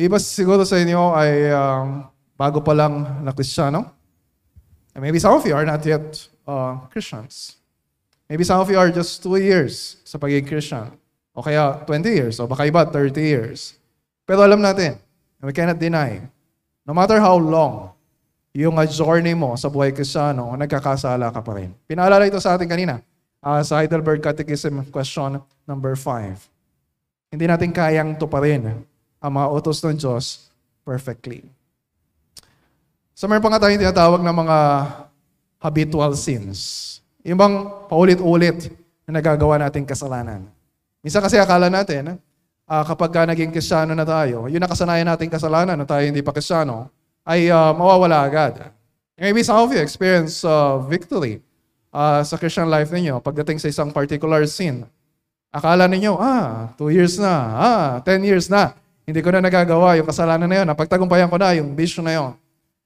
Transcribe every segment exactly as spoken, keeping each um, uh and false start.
Iba siguro sa inyo ay uh, bago pa lang na Kristiyano. And maybe some of you are not yet uh, Christians. Maybe some of you are just two years sa pagiging Christian. O kaya twenty years, o baka iba thirty years. Pero alam natin, we cannot deny, no matter how long yung journey mo sa buhay Kristiyano, nagkakasala ka pa rin. Pinaalala ito sa atin kanina, uh, sa Heidelberg Catechism question number five. Hindi natin kayang tuparin ang mga utos ng Diyos perfectly. So meron pa nga tayong tinatawag na mga habitual sins. Yung bang paulit-ulit na nagagawa nating kasalanan. Minsan kasi akala natin, uh, kapag ka naging Kristiyano na tayo, yung nakasanayan nating kasalanan na tayo hindi pa Kristiyano, ay uh, mawawala agad. Maybe some of you experience uh, victory uh, sa Christian life ninyo pagdating sa isang particular sin. Akala ninyo, ah, two years na, ah, ten years na. Hindi ko na nagagawa yung kasalanan na yun. Napagtagumpayan ko na yung bisyo na yun.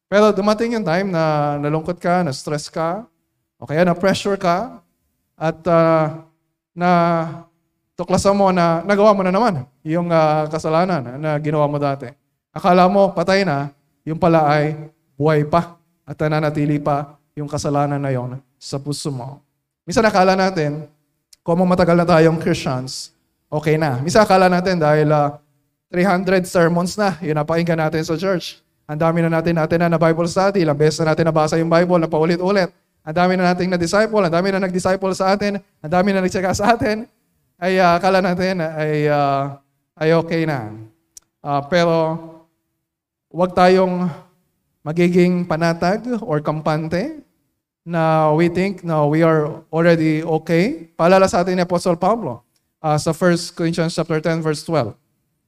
Pero dumating yung time na nalungkot ka, na-stress ka, o kaya na-pressure ka, at uh, na tuklasan mo na nagawa mo na naman yung uh, kasalanan na ginawa mo dati. Akala mo patay na, yung pala ay buhay pa at nananatili pa yung kasalanan na yun sa puso mo. Minsan akala natin, kung matagal na tayong Christians, okay na. Minsan akala natin dahil Uh, three hundred sermons na, yun napakinggan natin sa church. Ang dami na natin natin na, na Bible study, ilang beses na natin nabasa yung Bible na paulit-ulit. Ang dami na natin na-disciple, ang dami na nag-disciple sa atin, ang dami na nagtsaka sa atin, ay uh, akala natin ay, uh, ay okay na. Uh, pero huwag tayong magiging panatag or kampante na we think no, we are already okay. Paalala sa atin ni Apostle Pablo uh, sa First Corinthians chapter ten verse twelve.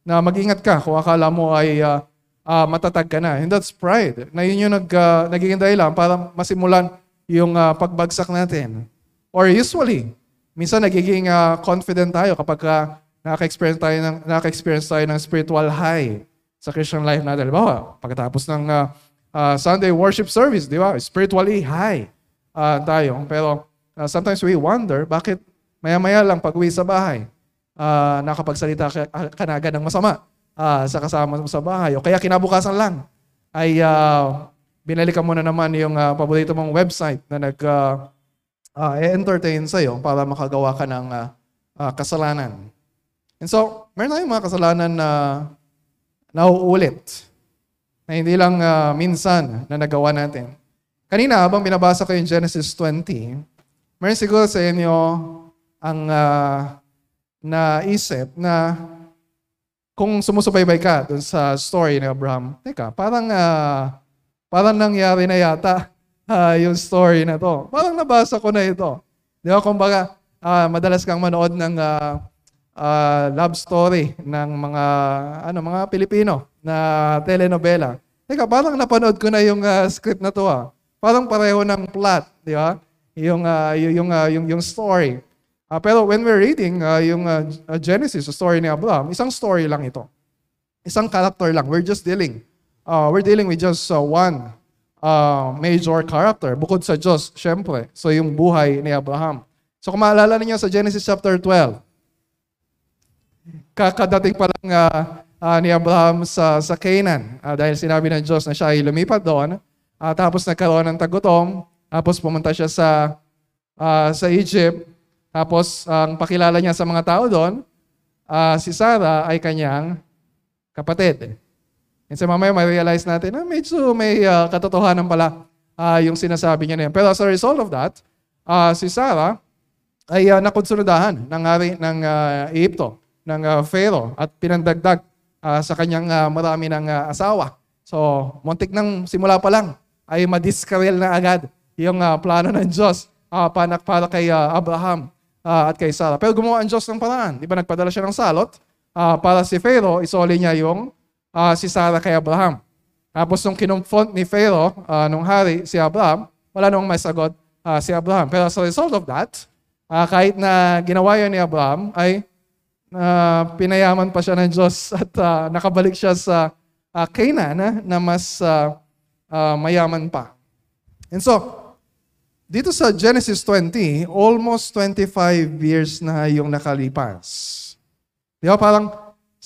Na mag-ingat ka kung akala mo ay uh, uh, matatag ka na. And that's pride. Na yun yung nag, uh, nagiging dahilan para masimulan yung uh, pagbagsak natin. Or usually, minsan nagiging uh, confident tayo kapag uh, nakaka-experience tayo ng, nakaka-experience tayo ng spiritual high sa Christian life natin. Diba? Pagkatapos ng uh, uh, Sunday worship service, di ba? Spiritually high uh, tayo. Pero uh, sometimes we wonder, bakit maya-maya lang pag-uwi sa bahay, Uh, nakapagsalita ka, ka na agad ng masama uh, sa kasama mo sa bahay. O kaya kinabukasan lang ay uh, binalikan mo na naman yung uh, paborito mong website na nag-entertain uh, uh, sa'yo para makagawa ka ng uh, uh, kasalanan. And so, meron tayong mga kasalanan na nauulit na hindi lang uh, minsan na nagawa natin. Kanina, habang binabasa ko yung Genesis twenty, meron siguro sa inyo ang uh, na isip na kung sumusubaybay ka dun sa story ni Abraham, teka, parang, uh, parang nangyari na yata uh, yung story na to. Parang nabasa ko na ito. Di ba? Kung baga, uh, madalas kang manood ng uh, uh, love story ng mga, ano, mga Pilipino na telenovela. Teka, parang napanood ko na yung uh, script na to. Ah. Parang pareho ng plot, di ba? Yung, uh, yung, uh, yung, yung story. Uh, pero when we're reading uh, yung uh, Genesis, the story ni Abraham, isang story lang ito. Isang character lang. We're just dealing. Uh, we're dealing with just uh, one uh, major character. Bukod sa Diyos, syempre. So yung buhay ni Abraham. So kung maalala ninyo sa Genesis chapter twelve, kakadating pa lang uh, uh, ni Abraham sa, sa Canaan. Uh, dahil sinabi ng Diyos na siya ay lumipat doon. Uh, tapos nagkaroon ng tagutom. Tapos pumunta siya sa, uh, sa Egypt. Tapos, ang pakilala niya sa mga tao doon, uh, si Sarah ay kanyang kapatid. And so, mamaya ma-realize natin, ah, medyo may uh, katotohanan pala uh, yung sinasabi niya na yan. Pero as a result of that, uh, si Sarah ay uh, nakonsunodahan ng hari ng uh, Ehipto, ng uh, Pharaoh, at pinandagdag uh, sa kanyang uh, marami ng uh, asawa. So, muntik ng simula pa lang ay madiskarel na agad yung uh, plano ng Diyos uh, para, para kay uh, Abraham. Uh, at kay Sarah. Pero gumawa ang Diyos ng paraan. Di ba nagpadala siya ng salot uh, para si Pharaoh, isoli niya yung uh, si Sarah kay Abraham. Tapos nung kinumfront ni Pharaoh, uh, nung hari, si Abraham, wala nung may sagot uh, si Abraham. Pero as a result of that, uh, kahit na ginawa yun ni Abraham, ay uh, pinayaman pa siya ng Diyos at uh, nakabalik siya sa uh, Canaan uh, na mas uh, uh, mayaman pa. And so, dito sa Genesis twenty, almost twenty-five years na yung nakalipas. Di ba? Parang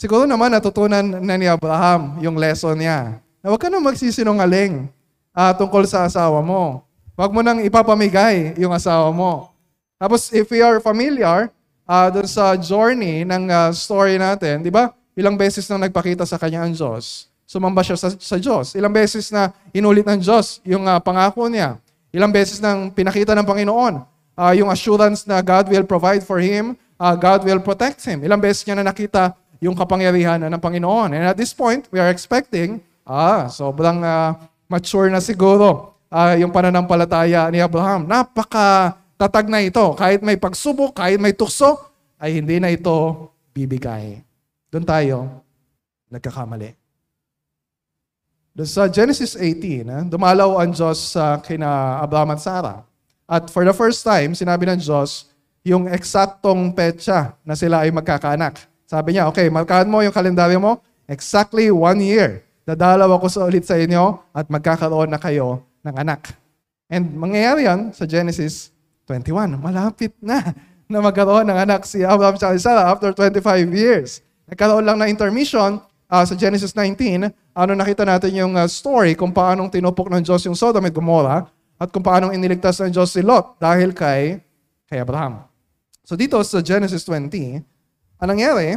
Siguro naman natutunan na ni Abraham yung lesson niya. Na huwag ka nang magsisinungaling uh, tungkol sa asawa mo. Huwag mo nang ipapamigay yung asawa mo. Tapos if we are familiar uh, doon sa journey ng uh, story natin, di ba? Ilang beses nang nagpakita sa kanya ang Diyos. Sumamba siya sa, sa Diyos. Ilang beses na inulit ng Diyos yung uh, pangako niya. Ilang beses nang pinakita ng Panginoon uh, yung assurance na God will provide for him, uh, God will protect him. Ilang beses niya na nakita yung kapangyarihan ng Panginoon. And at this point, we are expecting, ah, sobrang uh, mature na siguro uh, yung pananampalataya ni Abraham. Napaka tatag na ito. Kahit may pagsubok, kahit may tukso, ay hindi na ito bibigay. Doon tayo nagkakamali. Doon sa Genesis eighteen, eh, dumalaw ang Diyos sa uh, kina Abraham at Sarah. At for the first time, sinabi ng Diyos yung eksaktong petsa na sila ay magkakaanak. Sabi niya, okay, markahan mo yung kalendaryo mo, exactly one year. Dadalaw ako sa ulit sa inyo at magkakaroon na kayo ng anak. And mangyayari yan sa Genesis twenty-one. Malapit na na magkaroon ng anak si Abraham at Sarah after twenty-five years. Nagkaroon lang na intermission uh, sa Genesis nineteen. Ano nakita natin yung uh, story kung paanong tinupok ng Diyos yung Sodom at Gomorrah at kung paanong iniligtas ng Diyos si Lot dahil kay, kay Abraham. So dito sa Genesis twenty, ang nangyari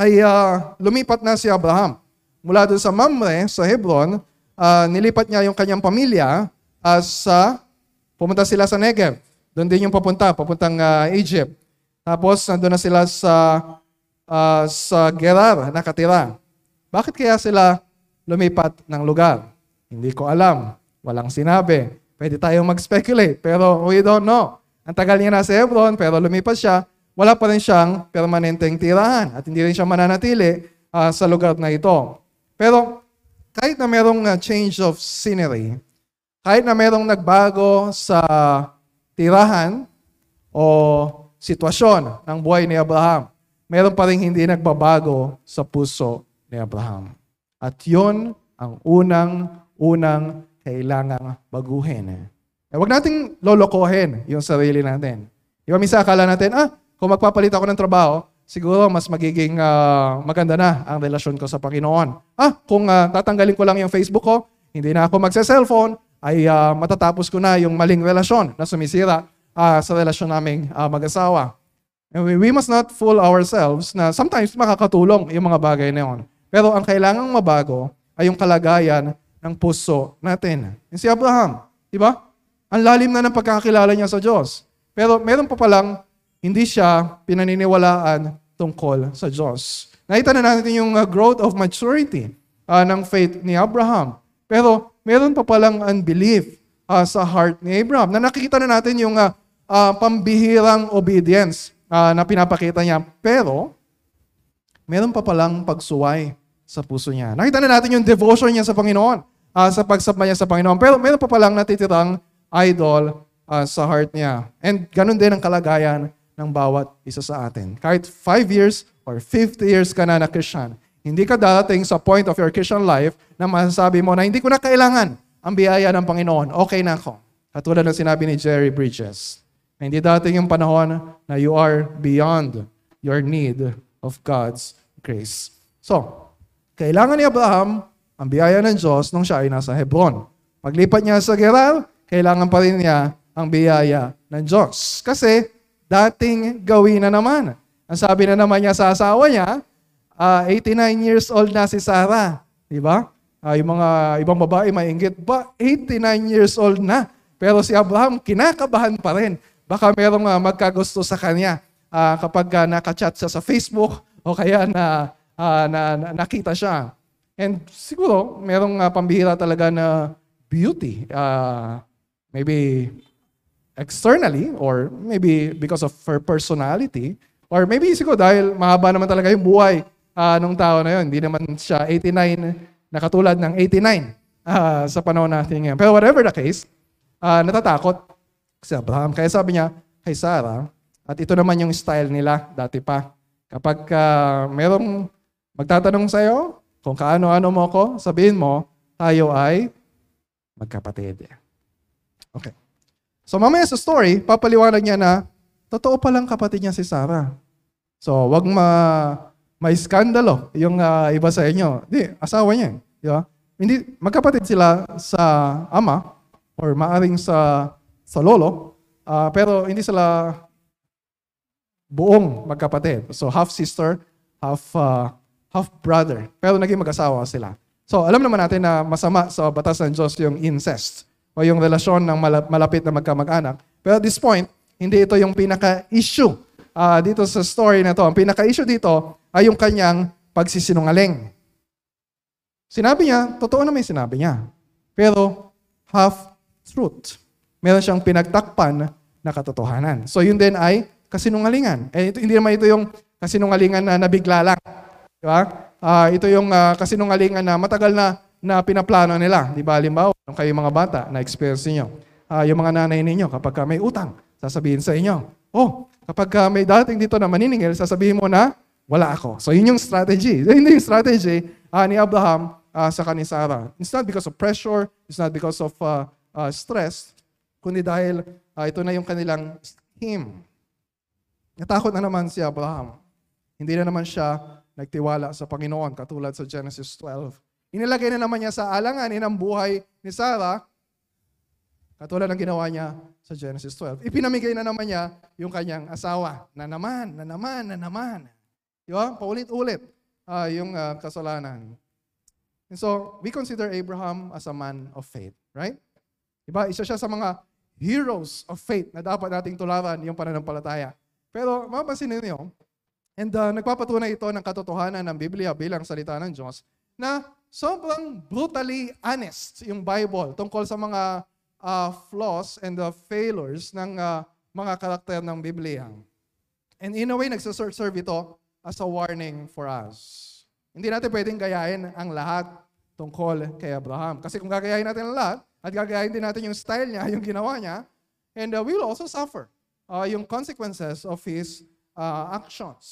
ay uh, lumipat na si Abraham. Mula doon sa Mamre, sa Hebron, uh, nilipat niya yung kanyang pamilya uh, sa, pumunta sila sa Negev. Doon din yung papunta, papuntang uh, Egypt. Tapos, nandun na sila sa, uh, sa Gerar, nakatira. Bakit kaya sila lumipat ng lugar? Hindi ko alam. Walang sinabi. Pwede tayong mag-speculate, pero we don't know. Ang tagal niya na sa Hebron, pero lumipat siya. Wala pa rin siyang permanenteng tirahan at hindi rin siya mananatili uh, sa lugar na ito. Pero kahit na merong uh, change of scenery, kahit na merong nagbago sa tirahan o sitwasyon ng buhay ni Abraham, meron pa rin hindi nagbabago sa puso ni Abraham. At yun ang unang-unang kailangang baguhin. Eh, huwag nating lolokohin yung sarili natin. Iba minsan akala natin, ah, kung magpapalit ako ng trabaho, siguro mas magiging uh, maganda na ang relasyon ko sa Panginoon. Ah, kung uh, tatanggalin ko lang yung Facebook ko, hindi na ako magse-cellphone, ay uh, matatapos ko na yung maling relasyon na sumisira uh, sa relasyon naming uh, mag-asawa. And we, we must not fool ourselves na sometimes makakatulong yung mga bagay na yun. Pero ang kailangang mabago ay yung kalagayan ng puso natin. Yung si Abraham, di ba? Ang lalim na ng pagkakilala niya sa Diyos. Pero meron pa palang hindi siya pinaniniwalaan tungkol sa Diyos. Nakita na natin yung uh, growth of maturity uh, ng faith ni Abraham. Pero meron pa palang unbelief uh, sa heart ni Abraham. Na nakikita na natin yung uh, uh, pambihirang obedience uh, na pinapakita niya. Pero, meron pa palang pagsuway sa puso niya. Nakita na natin yung devotion niya sa Panginoon, uh, sa pagsamba niya sa Panginoon. Pero meron pa palang natitirang idol uh, sa heart niya. And ganun din ang kalagayan ng bawat isa sa atin. Kahit five years or fifty years ka na na Christian, hindi ka darating sa point of your Christian life na masasabi mo na hindi ko na kailangan ang biyaya ng Panginoon. Okay na ako. Katulad ng sinabi ni Jerry Bridges. Na hindi darating yung panahon na you are beyond your need of God's grace. So, kailangan ni Abraham ang biyaya ng Diyos nung siya ay nasa Hebron. Paglipat niya sa Gerar, kailangan pa rin niya ang biyaya ng Diyos. Kasi dating gawin na naman. Ang sabi na naman niya sa asawa niya, Uh, eighty-nine years old na si Sarah. Diba? Uh, yung mga ibang babae mainggit ba? eighty-nine years old na. Pero si Abraham, kinakabahan pa rin. Baka merong uh, magkagusto sa kanya uh, kapag uh, nakachat siya sa Facebook o kaya na, uh, na, na nakita siya. And siguro, merong uh, pambihira talaga na beauty. Uh, maybe externally or maybe because of her personality or maybe siguro dahil mahaba naman talaga yung buhay Uh, nung tao na yun. Hindi naman siya eighty-nine, nakatulad ng eighty-nine uh, sa panahon natin ngayon. Pero whatever the case, uh, natatakot si Abraham. Kaya sabi niya, kay Sarah, at ito naman yung style nila dati pa. Kapag uh, merong magtatanong sa'yo kung kaano-ano mo ko, sabihin mo, tayo ay magkapatid. Okay. So mamaya sa story, papaliwanag niya na totoo palang kapatid niya si Sarah. So wag ma... may skandalo yung uh, iba sa inyo. Hindi, asawa niya. Di ba? Hindi, magkapatid sila sa ama or maaring sa, sa lolo, uh, pero hindi sila buong magkapatid. So half sister, half uh, half brother. Pero naging mag-asawa sila. So alam naman natin na masama sa batas ng Diyos yung incest o yung relasyon ng malapit na magkamag-anak. Pero at this point, hindi ito yung pinaka-issue uh, dito sa story na to. Ang pinaka-issue dito ay yung kanyang pagsisinungaling. Sinabi niya, totoo naman yung sinabi niya. Pero half-truth. Meron siyang pinagtakpan na katotohanan. So yun din ay kasinungalingan. Eh, ito, hindi naman ito yung kasinungalingan na nabigla lang. Diba? Uh, ito yung uh, kasinungalingan na matagal na, na pinaplano nila. Diba, halimbawa, nung kayo mga bata, na-experience ninyo. Uh, yung mga nanay ninyo, kapag may utang, sasabihin sa inyo, oh, kapag may dating dito na maniningil, sasabihin mo na, wala ako. So yun yung strategy. Yun yung strategy uh, ni Abraham uh, sa kani Sarah. It's not because of pressure, it's not because of uh, uh, stress, kundi dahil uh, ito na yung kanilang scheme. Natakot na naman si Abraham. Hindi na naman siya nagtiwala sa Panginoon, katulad sa Genesis twelve. Inilagay na naman niya sa alanganin ang buhay ni Sarah, katulad ng ginawa niya sa Genesis twelve. Ipinamigay na naman niya yung kanyang asawa, na naman, na naman, na naman. Diba? Paulit-ulit uh, yung uh, kasalanan. And so, we consider Abraham as a man of faith, right? Diba? Isa siya sa mga heroes of faith na dapat nating tularan yung pananampalataya. Pero, mapapansin ninyo, And uh, nagpapatunay ito ng katotohanan ng Biblia bilang salita ng Diyos na sobrang brutally honest yung Bible tungkol sa mga uh, flaws and uh, failures ng uh, mga karakter ng Biblia. And in a way, nagsaserve ito as a warning for us. Hindi natin pwedeng gayahin ang lahat tungkol kay Abraham. Kasi kung gagayahin natin ang lahat at gagayahin din natin yung style niya, yung ginawa niya, and uh, we will also suffer uh, yung consequences of his Uh, actions.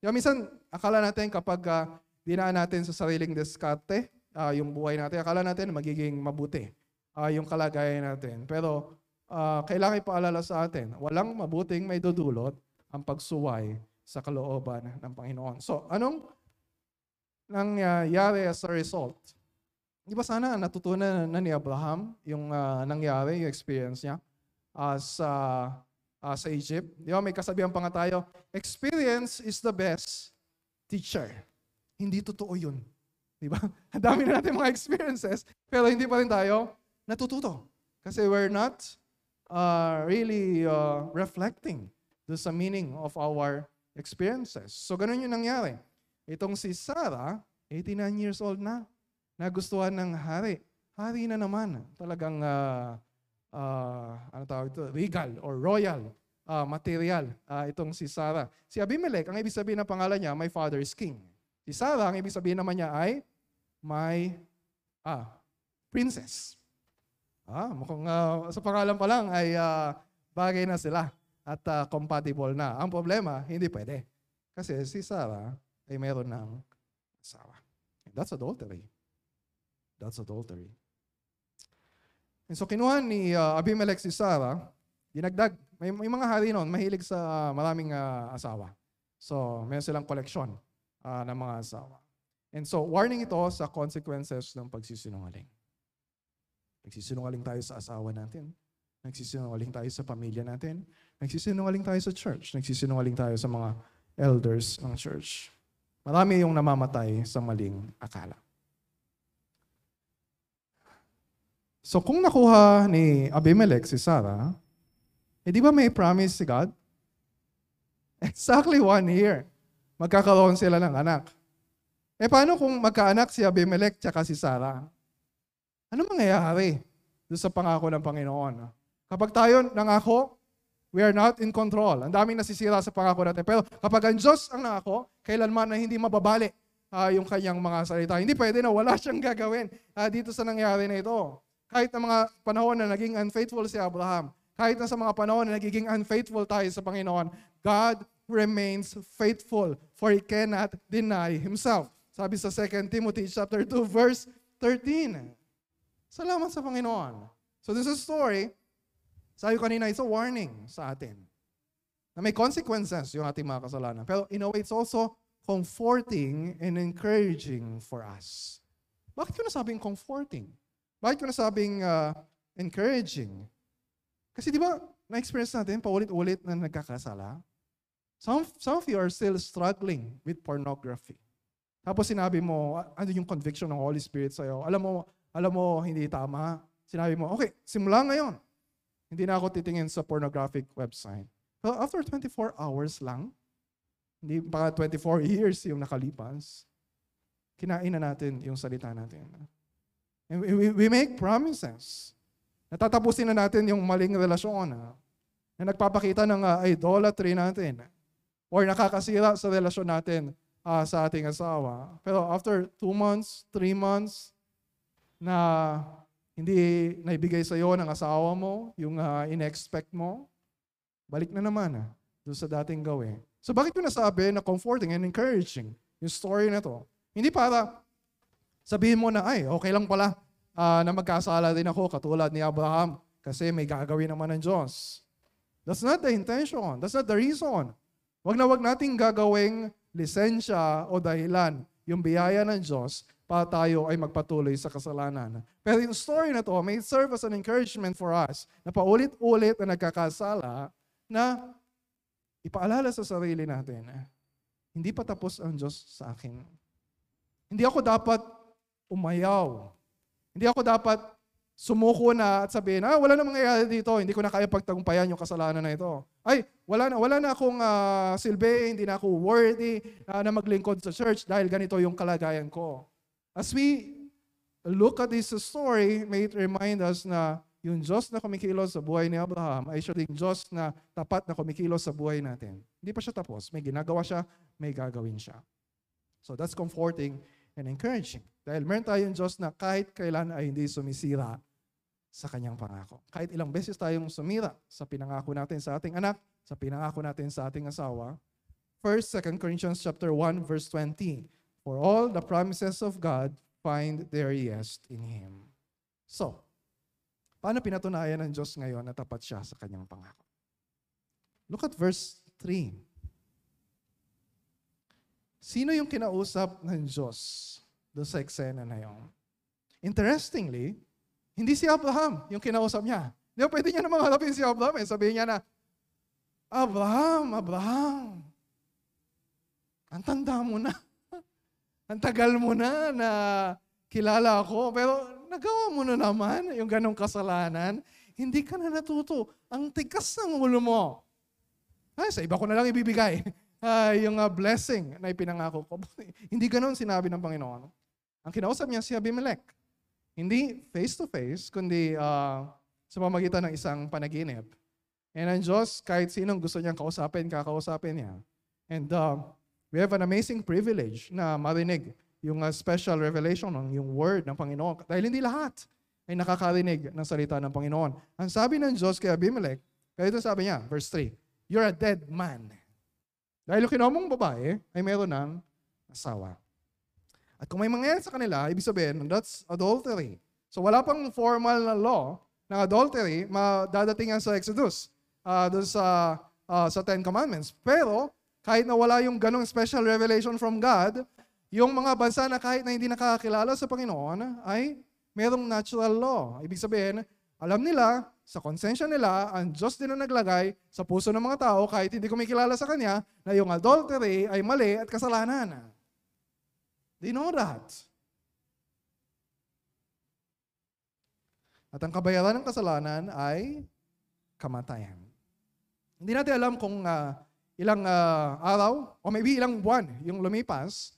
Diba, minsan, akala natin kapag uh, dinaan natin sa sariling diskarte, uh, yung buhay natin, akala natin magiging mabuti uh, yung kalagayan natin. Pero, uh, kailangan ipaalala sa atin, walang mabuting may dudulot ang pagsuway sa kalooban ng Panginoon. So, anong nangyari as a result? Di ba sana natutunan na ni Abraham yung uh, nangyari, yung experience niya as uh, Uh, sa Egypt. Di ba? May kasabihan pa nga tayo, experience is the best teacher. Hindi totoo yun. Di ba? Ang dami na natin mga experiences, pero hindi pa rin tayo natututo. Kasi we're not uh, really uh, reflecting the meaning of our experiences. So, ganun yung nangyari. Itong si Sarah, eighty-nine years old na, nagustuhan ng hari. Hari na naman. Talagang uh, Uh, ano tawag ito? Regal or royal uh, material uh, itong si Sarah. Si Abimelech, ang ibig sabihin ng pangalan niya, my father is king. Si Sarah, ang ibig sabihin naman niya ay my ah, princess. Ah, mukhang uh, sa pangalan pa lang ay uh, bagay na sila at uh, compatible na. Ang problema, hindi pwede. Kasi si Sarah ay meron ng asawa. That's adultery. That's adultery. And so kinuha ni uh, Abimelech si Sarah, dinagdag. May, may mga hari noon, mahilig sa uh, maraming uh, asawa. So, meron silang koleksyon uh, ng mga asawa. And so, warning ito sa consequences ng pagsisinungaling. Nagsisinungaling tayo sa asawa natin. Nagsisinungaling tayo sa pamilya natin. Nagsisinungaling tayo sa church. Nagsisinungaling tayo sa mga elders ng church. Marami yung namamatay sa maling akala. So kung nakuha ni Abimelech si Sarah, eh di ba may promise si God? Exactly one year, magkakaroon sila ng anak. Eh paano kung magkaanak si Abimelech tsaka si Sarah? Ano mangyayari doon sa pangako ng Panginoon? Kapag tayo nangako, we are not in control. Ang daming nasisira sa pangako natin. Pero kapag ang Diyos ang nangako, kailanman na hindi mababali uh, yung kanyang mga salita. Hindi pwede na wala siyang gagawin uh, dito sa nangyari na ito. Kahit na mga panahon na naging unfaithful si Abraham, kahit na sa mga panahon na nagiging unfaithful tayo sa Panginoon, God remains faithful, for He cannot deny Himself. Sabi sa Second Timothy chapter two, verse thirteen. Salamat sa Panginoon. So this is a story, sabi ko kanina, it's a warning sa atin na may consequences yung ating mga kasalanan. Pero in a way, it's also comforting and encouraging for us. Bakit ko nasabing comforting? Bakit ko nasabing uh, encouraging? Kasi di ba, na-experience natin paulit-ulit na nagkakasala. Some, some of you are still struggling with pornography. Tapos sinabi mo, ano yung conviction ng Holy Spirit sa'yo? Alam mo, alam mo, hindi tama. Sinabi mo, okay, simula ngayon. Hindi na ako titingin sa pornographic website. So after twenty-four hours lang, hindi baka twenty-four years yung nakalipas, kinain na natin yung salita natin. And we, we make promises. Natatapusin na natin yung maling relasyon ha, na nagpapakita ng uh, idolatry natin or nakakasira sa relasyon natin uh, sa ating asawa. Pero after two months, three months na hindi naibigay sa iyo ng asawa mo yung uh, in-expect mo, balik na naman ha, doon sa dating gawin. So bakit ko nasabi na comforting and encouraging yung story na to? Hindi para sabihin mo na, ay, okay lang pala. Uh, na magkasala din ako katulad ni Abraham kasi may gagawin naman ng Diyos. That's not the intention. That's not the reason. Wag na wag nating gagawing lisensya o dahilan yung biyaya ng Diyos para tayo ay magpatuloy sa kasalanan. Pero yung story na to may serve as an encouragement for us na paulit-ulit na nagkakasala na ipaalala sa sarili natin, hindi pa tapos ang Diyos sa akin. Hindi ako dapat umayaw. Hindi ako dapat sumuko na at sabihin, ah, wala na mangyayari dito, hindi ko na kaya pagtagumpayan yung kasalanan na ito. Ay, wala na, wala na akong uh, silbi, hindi na ako worthy uh, na maglingkod sa church dahil ganito yung kalagayan ko. As we look at this story, may it remind us na yung Diyos na kumikilos sa buhay ni Abraham ay siya ding Diyos na tapat na kumikilos sa buhay natin. Hindi pa siya tapos. May ginagawa siya, may gagawin siya. So that's comforting and encouraging. Dahil meron tayong Diyos na kahit kailan ay hindi sumisira sa kanyang pangako. Kahit ilang beses tayong sumira sa pinangako natin sa ating anak, sa pinangako natin sa ating asawa. First, Second Corinthians chapter one, verse twenty. For all the promises of God find their yes in Him. So, paano pinatunayan ng Diyos ngayon na tapat siya sa kanyang pangako? Look at verse three. Sino yung kinausap ng Diyos doon sa eksena na yun? Interestingly, hindi si Abraham yung kinausap niya. Di ba pwede niya namang harapin si Abraham eh? Sabihin niya na, Abraham, Abraham, ang tanda mo na. Ang tagal mo na na kilala ako. Pero nagawa mo na naman yung ganong kasalanan. Hindi ka na natuto. Ang tigas ng ulo mo. Ay, sa iba ko na lang ibibigay. Uh, yung uh, blessing na ipinangako ko. Hindi ganun sinabi ng Panginoon. Ang kinausap niya si Abimelech. Hindi face-to-face, kundi uh, sa pamagitan ng isang panaginip. And ang Diyos, kahit sinong gusto niyang kausapin, kakausapin niya. And uh, we have an amazing privilege na marinig yung uh, special revelation, yung word ng Panginoon. Dahil hindi lahat ay nakakarinig ng salita ng Panginoon. Ang sabi ng Diyos kay Abimelech, kaya ito sabi niya, verse three, you're a dead man. Dahil yung kinomong babae ay meron ng asawa. At kung may mangyari sa kanila, ibig sabihin, that's adultery. So wala pang formal na law ng adultery, madadating yan sa Exodus, uh, doon sa, uh, sa Ten Commandments. Pero kahit na wala yung ganong special revelation from God, yung mga bansa na kahit na hindi nakakilala sa Panginoon ay merong natural law. Ibig sabihin, alam nila, sa konsensya nila, ang Diyos din na naglagay sa puso ng mga tao kahit hindi kumikilala sa Kanya na yung adultery ay mali at kasalanan. They know that. At ang kabayaran ng kasalanan ay kamatayan. Hindi natin alam kung uh, ilang uh, araw o maybe ilang buwan yung lumipas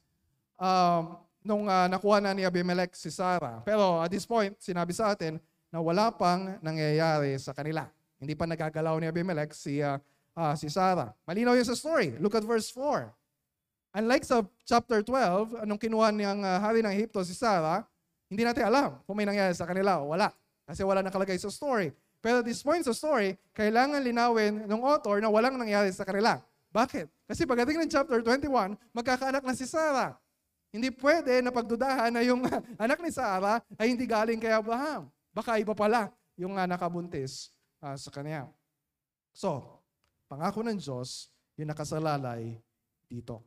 uh, nung uh, nakuha na ni Abimelech si Sarah. Pero at this point, sinabi sa atin, na wala pang nangyayari sa kanila. Hindi pa nagagalaw ni Abimelech si, uh, uh, si Sarah. Malinaw yun sa story. Look at verse four. Unlike sa chapter twelve, anong kinuha niyang uh, hari ng Ehipto si Sarah, hindi natin alam kung may nangyayari sa kanila o wala. Kasi wala nakalagay sa story. Pero at this point sa story, kailangan linawin ng author na walang nangyayari sa kanila. Bakit? Kasi pagdating ng chapter twenty-one, magkakaanak na si Sarah. Hindi pwede na pagdudahan na yung anak ni Sarah ay hindi galing kay Abraham. Baka iba pala yung uh, nakabuntis uh, sa kanya. So, pangako ng Diyos, yung nakasalalay dito.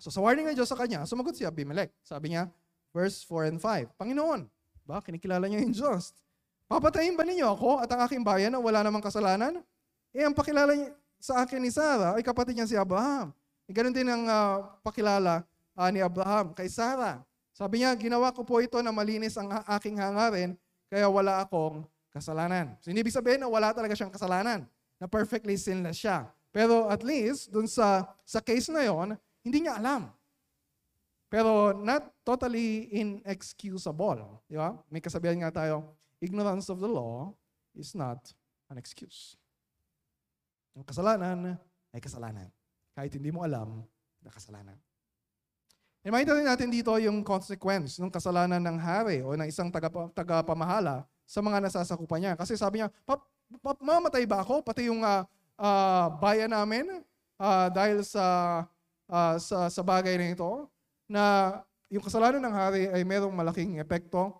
So sa warning ng Diyos sa kanya, sumagot si Abimelech. Sabi niya, verse four and five, Panginoon, ba, kinikilala niyo yung Diyos. Papatayin ba ninyo ako at ang aking bayan na wala namang kasalanan? Eh, ang pakilala sa akin ni Sarah ay kapatid niya si Abraham. E, ganun din ang uh, pakilala uh, ni Abraham kay Sarah. Sabi niya, ginawa ko po ito na malinis ang aking hangarin, kaya wala akong kasalanan. So, hindi ibig sabihin na wala talaga siyang kasalanan, na perfectly sinless siya. Pero at least, dun sa, sa case na yon, hindi niya alam. Pero not totally inexcusable. Di ba? May kasabihan nga tayo, ignorance of the law is not an excuse. Ang kasalanan ay kasalanan. Kahit hindi mo alam na kasalanan. E makita rin natin dito yung consequence ng kasalanan ng hari o ng isang tagap- tagapamahala sa mga nasasakupan niya. Kasi sabi niya, pap, pap, mamatay ba ako? Pati yung uh, uh, bayan namin uh, dahil sa, uh, sa, sa bagay na ito na yung kasalanan ng hari ay merong malaking epekto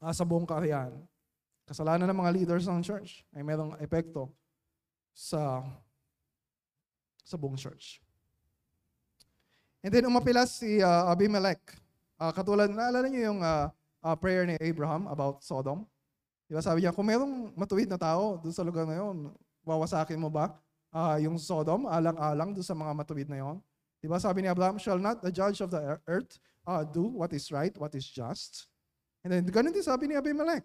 Uh, sa buong kaharian. Kasalanan ng mga leaders ng church ay mayroong epekto sa sa buong church. And then umapilas si uh, Abimelech. Uh, katulad, naalala niyo yung uh, uh, prayer ni Abraham about Sodom? Diba sabi niya, kung mayroong matuwid na tao doon sa lugar na yun, wawasakin mo ba uh, yung Sodom, alang-alang doon sa mga matuwid na yun? Diba sabi ni Abraham, shall not the judge of the earth uh, do what is right, what is just? And then, ganun din sabi ni Abimelech.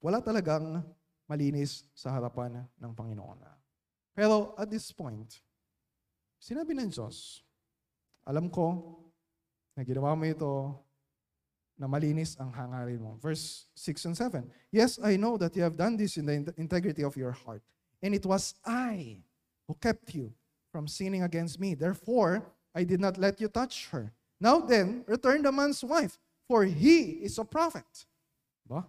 Wala talagang malinis sa harapan ng Panginoon. Pero at this point, sinabi ng Diyos, alam ko na ginawa mo ito na malinis ang hangarin mo. Verse six and seven, yes, I know that you have done this in the integrity of your heart. And it was I who kept you from sinning against me. Therefore, I did not let you touch her. Now then, return the man's wife, for he is a prophet. Diba?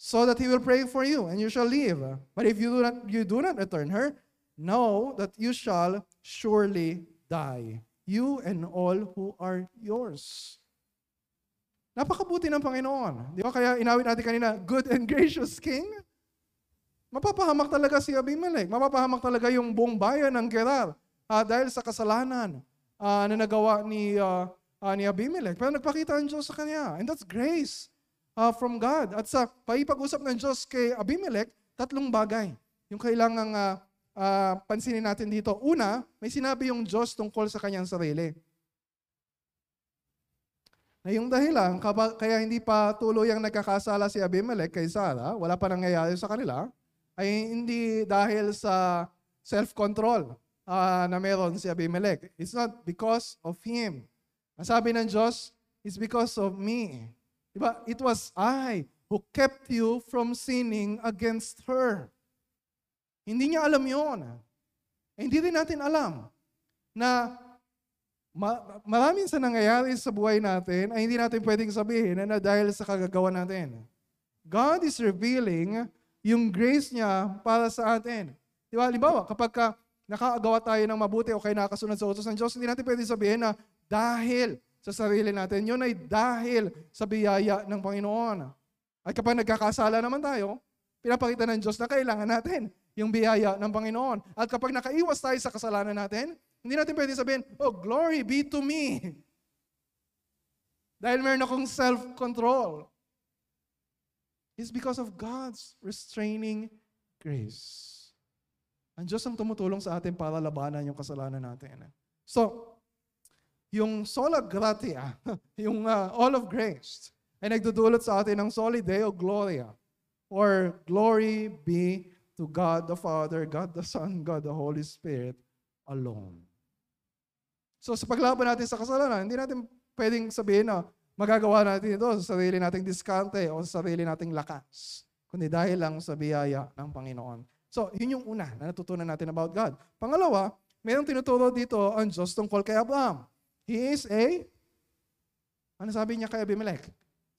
So that he will pray for you, and you shall live. But if you do not, you do not return her, know that you shall surely die, you and all who are yours. Napakabuti ng Panginoon. Di ba? Kaya inawit natin kanina, good and gracious King. Mapapahamak talaga si Abimelech. Mapapahamak talaga yung buong bayan ng Gerar ah, dahil sa kasalanan ah, na nagawa ni uh, Uh, ni Abimelech. Pero nagpakita ang Diyos sa kanya. And that's grace uh, from God. At sa paipag-usap ng Diyos kay Abimelech, tatlong bagay. Yung kailangang uh, uh, pansinin natin dito. Una, may sinabi yung Diyos tungkol sa kanyang sarili. Na yung dahilan, kaya hindi pa tuluyang nagkakasala si Abimelech kay Sarah, wala pa nangyayari sa kanila, ay hindi dahil sa self-control uh, na meron si Abimelech. It's not because of him. Masabi ng Diyos, it's because of me. Diba? It was I who kept you from sinning against her. Hindi niya alam yun. Eh, hindi rin natin alam na ma- maraming sa nangyayari sa buhay natin ay hindi natin pwedeng sabihin na dahil sa kagagawa natin. God is revealing yung grace niya para sa atin. Diba? Halimbawa, kapag ka nakaagawa tayo ng mabuti o kayo nakasunod sa utos ng Diyos, hindi natin pwedeng sabihin na dahil sa sarili natin. Yun ay dahil sa biyaya ng Panginoon. At kapag nagkakasala naman tayo, pinapakita ng Diyos na kailangan natin yung biyaya ng Panginoon. At kapag nakaiwas tayo sa kasalanan natin, hindi natin pwede sabihin, oh, glory be to me. Dahil meron akong self-control. It's because of God's restraining grace. Ang Diyos ang tumutulong sa atin para labanan yung kasalanan natin. So, yung sola gratia, yung uh, all of grace, ay nagdudulot sa atin ng soli Deo Gloria, or glory be to God the Father, God the Son, God the Holy Spirit alone. So sa paglaban natin sa kasalanan, hindi natin pwedeng sabihin na magagawa natin ito sa sarili nating diskarte o sa sarili nating lakas, kundi dahil lang sa biyaya ng Panginoon. So yun yung una na natutunan natin about God. Pangalawa, mayroong tinuturo dito ang Diyos tungkol kay Abraham. He is a, ano sabi niya kay Abimelech?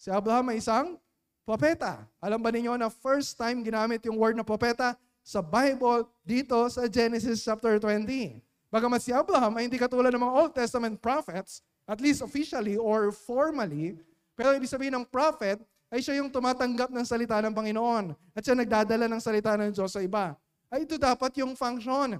Si Abraham ay isang propeta. Alam ba ninyo na first time ginamit yung word na propeta sa Bible dito sa Genesis chapter twenty? Bagamat si Abraham ay hindi katulad ng mga Old Testament prophets, at least officially or formally, pero ibig sabihin ng prophet ay siya yung tumatanggap ng salita ng Panginoon at siya nagdadala ng salita ng Diyos sa iba. Ay ito dapat yung function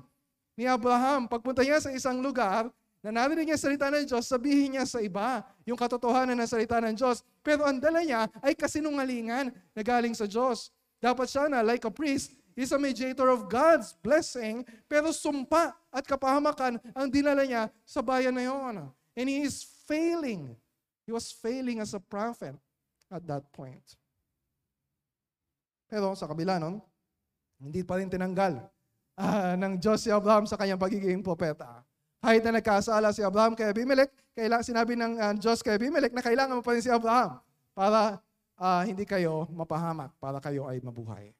ni Abraham. Pagpunta niya sa isang lugar na narinig niya salita ng Diyos, sabihin niya sa iba yung katotohanan ng salita ng Diyos. Pero ang dala niya ay kasinungalingan na galing sa Diyos. Dapat siya na, like a priest, is a mediator of God's blessing, pero sumpa at kapahamakan ang dinala niya sa bayan na yon. And he is failing. He was failing as a prophet at that point. Pero sa kabila nun, hindi pa rin tinanggal uh, ng Diyos si Abraham sa kanyang pagiging propeta. Kahit na nagkasala si Abraham kay Abimelech, kailangan, sinabi ng uh, Diyos kay Abimelech na kailangan mo pa rin si Abraham para uh, hindi kayo mapahamak, para kayo ay mabuhay.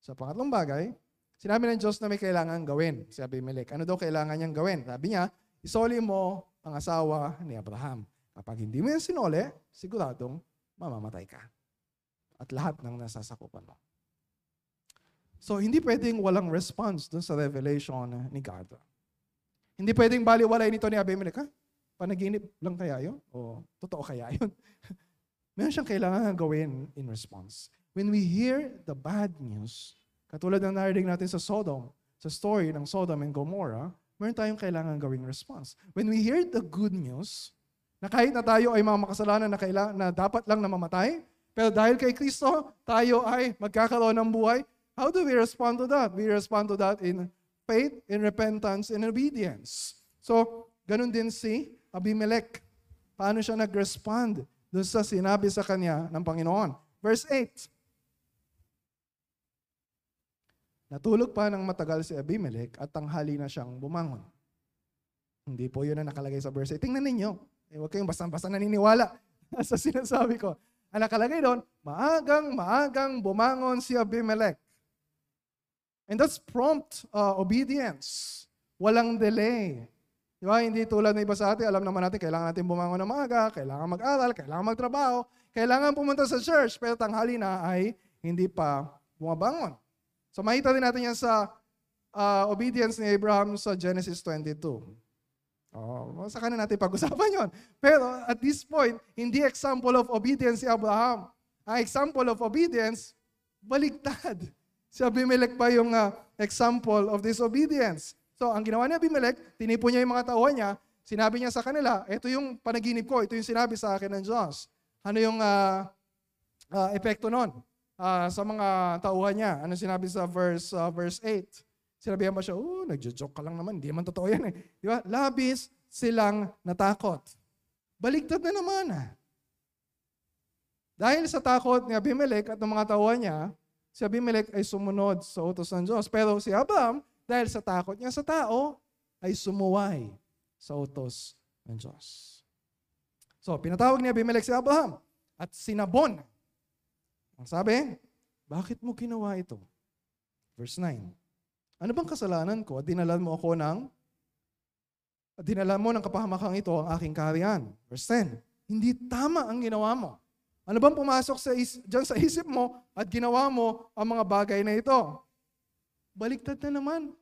Sa pangatlong bagay, sinabi ng Diyos na may kailangan gawin si Abimelech. Ano daw kailangan niyang gawin? Sabi niya, isoli mo ang asawa ni Abraham. Kapag hindi mo yan sinole, siguradong mamamatay ka. At lahat ng nasasakupan mo. So, hindi pwedeng walang response dun sa revelation ni God. Hindi pwedeng baliwalay nito ni Abimelech. Ha? Panaginip lang kaya yun? O totoo kaya yun? Meron siyang kailangan gawin in response. When we hear the bad news, katulad ng narinig natin sa Sodom, sa story ng Sodom and Gomorrah, meron tayong kailangan gawing response. When we hear the good news, na kahit na tayo ay mga makasalanan na, kailangan, na dapat lang namamatay, pero dahil kay Kristo, tayo ay magkakaroon ng buhay, how do we respond to that? We respond to that in faith, in repentance, in obedience. So, ganun din si Abimelech. Paano siya nag-respond doon sa sinabi sa kanya ng Panginoon? Verse eight. Natulog pa ng matagal si Abimelech at tanghali na siyang bumangon. Hindi po yun na nakalagay sa verse eight. Tingnan ninyo. Eh, huwag kayong basta-basta naniniwala sa sinasabi ko. Ang nakalagay doon, maagang maagang bumangon si Abimelech. And that's prompt uh, obedience. Walang delay. Diba? Hindi tulad na iba sa atin, alam naman natin, kailangan natin bumangon ng maaga, kailangan mag-aral, kailangan magtrabaho, kailangan pumunta sa church, pero tanghali na ay hindi pa bumabangon. So makita din natin yan sa uh, obedience ni Abraham sa Genesis twenty-two. Oh, sa kanin natin pag-usapan yon. Pero at this point, hindi example of obedience si Abraham. Ang example of obedience, baligtad. Si Abimelech pa yung uh, example of disobedience. So, ang ginawa ni Abimelech, tinipon niya yung mga tauhan niya, sinabi niya sa kanila, ito yung panaginip ko, ito yung sinabi sa akin ng Diyos. Ano yung uh, uh, epekto nun uh, sa mga tauhan niya? Ano sinabi sa verse uh, verse eight? Sinabihan ba siya, oh, nagjo-joke ka lang naman, hindi man totoo yan eh. Di ba? Labis silang natakot. Baligtad na naman. Dahil sa takot ni Abimelech at ng mga tauhan niya, si Abimelech ay sumunod sa utos ng Diyos. Pero si Abraham, dahil sa takot niya sa tao, ay sumuway sa utos ng Diyos. So, pinatawag ni Abimelech si Abraham at sinabon. Ang sabi, bakit mo ginawa ito? Verse nine. Ano bang kasalanan ko? Dinalan mo ako ng dinalan mo ng kapahamakang ito ang aking kaharian. Verse ten. Hindi tama ang ginawa mo. Ano bang pumasok sa is- dyan sa isip mo at ginawa mo ang mga bagay na ito? Baliktad na naman.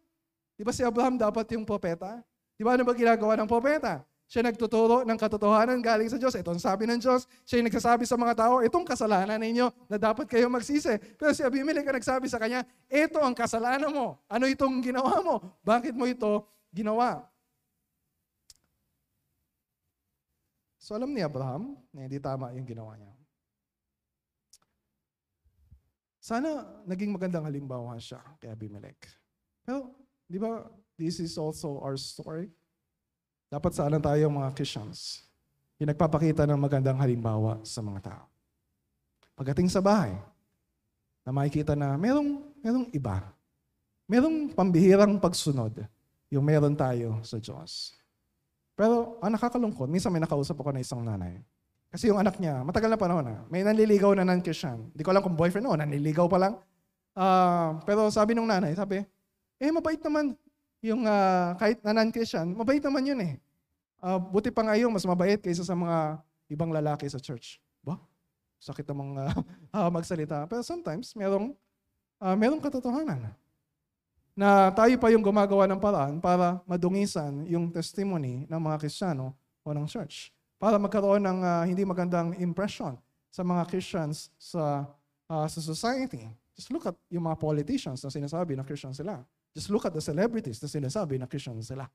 Di ba si Abraham dapat yung propeta? Di ba ano ba ginagawa ng propeta? Siya nagtuturo ng katotohanan galing sa Diyos. Ito ang sabi ng Diyos. Siya yung nagsasabi sa mga tao, itong kasalanan ninyo na dapat kayo magsisi. Pero si Abimelech ang nagsabi sa kanya, ito ang kasalanan mo. Ano itong ginawa mo? Bakit mo ito ginawa? So alam ni Abraham na hindi tama yung ginawa niya. Sana naging magandang halimbawa siya kay Abimelech. Pero, di ba, this is also our story. Dapat sana tayo mga Christians, yung nagpapakita ng magandang halimbawa sa mga tao. Pagdating sa bahay, na makikita na merong, merong iba. Merong pambihirang pagsunod yung meron tayo sa Diyos. Pero, ang nakakalungkot, minsan may nakausap ako na isang nanay. Kasi yung anak niya, matagal na panahon na, may nanliligaw na non-Christian. Hindi ko alam kung boyfriend o, nanliligaw pa lang. Uh, pero sabi nung nanay, sabi, eh mabait naman yung uh, kahit na non-Christian, mabait naman yun eh. Uh, buti pa nga yung mas mabait kaysa sa mga ibang lalaki sa church. Ba? Sakit namang uh, uh, magsalita. Pero sometimes, merong, uh, merong katotohanan. Na tayo pa yung gumagawa ng paraan para madungisan yung testimony ng mga Kristiyano o ng church. Para magkaroon ng uh, hindi magandang impression sa mga Christians sa, uh, sa society. Just look at yung mga politicians na sinasabi na Christian sila. Just look at the celebrities na sinasabi na Christian sila.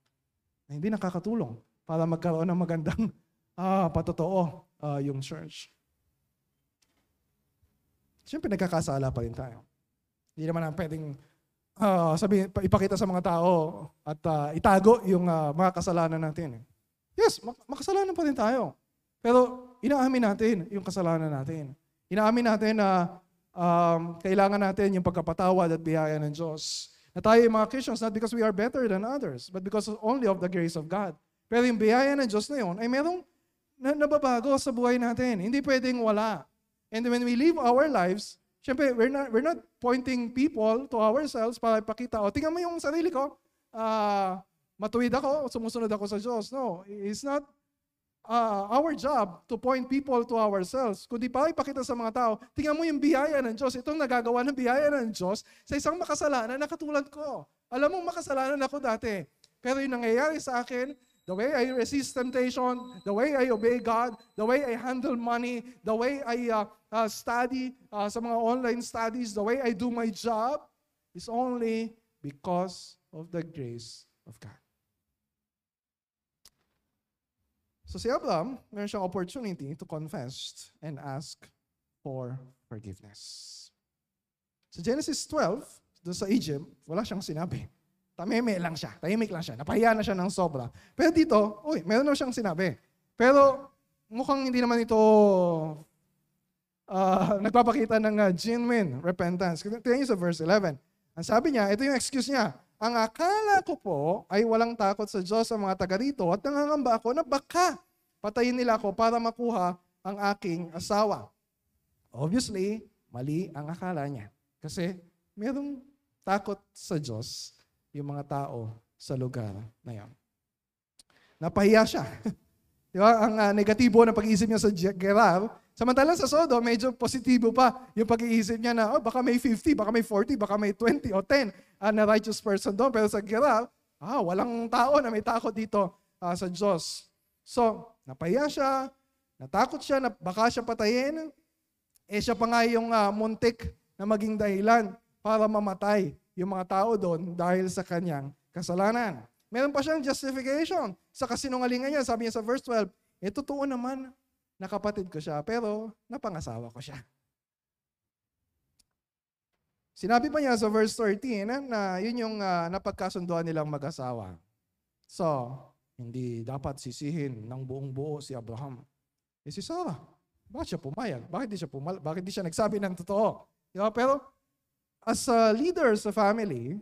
Na hindi nakakatulong para magkaroon ng magandang ah, patotoo ah, yung church. Siyempre nagkakasala pa rin tayo. Hindi naman ang pwedeng uh, sabihin, ipakita sa mga tao at uh, itago yung uh, mga kasalanan natin. Yes, mak- makasalanan pa rin tayo. Pero inaamin natin yung kasalanan natin. Inaamin natin na um, kailangan natin yung pagkapatawad at biyaya ng Diyos. Na tayo yung mga Christians, not because we are better than others, but because only of the grace of God. Pero yung biyaya ng Diyos na yun ay merong na- nababago sa buhay natin. Hindi pwedeng wala. And when we live our lives, syempre, we're not, we're not pointing people to ourselves para ipakita, o, tingnan mo yung sarili ko, uh, matuwid ako, sumusunod ako sa Diyos. No, it's not uh, our job to point people to ourselves, kundi para ipakita sa mga tao, tingnan mo yung biyaya ng Diyos. Itong nagagawa ng biyaya ng Diyos sa isang makasalanan na katulad ko. Alam mong makasalanan ako dati, pero yung nangyayari sa akin, the way I resist temptation, the way I obey God, the way I handle money, the way I uh, uh, study uh, sa mga online studies, the way I do my job, is only because of the grace of God. So si Abraham, meron siyang opportunity to confess and ask for forgiveness. Sa Genesis twelve, doon sa Egypt, wala siyang sinabi. Tameme lang siya. Tahimik lang siya. Napahiya na siya ng sobra. Pero dito, uy, meron na siyang sinabi. Pero mukhang hindi naman ito uh, nagpapakita ng uh, genuine repentance. Tingnan niyo sa verse eleven. Ang sabi niya, ito yung excuse niya. Ang akala ko po ay walang takot sa Diyos sa mga taga rito at nangangamba ako na baka patayin nila ako para makuha ang aking asawa. Obviously, mali ang akala niya. Kasi merong takot sa Diyos yung mga tao sa lugar na yan. Napahiya siya. Di ba? Ang uh, negatibo na pag-iisip niya sa Gerar. Samantalang sa Sodom, medyo positibo pa yung pag-iisip niya na, oh, baka may fifty, baka may forty, baka may twenty o ten uh, na righteous person doon. Pero sa Gerar, ah, walang tao na may takot dito uh, sa Diyos. So, napahiya siya, natakot siya, na baka siya patayin. Eh, siya pa nga yung uh, muntik na maging dahilan para mamatay yung mga tao doon dahil sa kanyang kasalanan. Meron pa siyang justification sa kasinungalingan niya. Sabi niya sa verse twelve, eh totoo naman, nakapatid ko siya, pero napangasawa ko siya. Sinabi pa niya sa verse thirteen na yun yung uh, napagkasunduan nilang mag-asawa. So, hindi dapat sisihin ng buong buo si Abraham. Eh si Sarah, bakit siya pumayag? Bakit di siya, pumal- bakit di siya nagsabi ng totoo? Diba? Pero, as a leader sa family,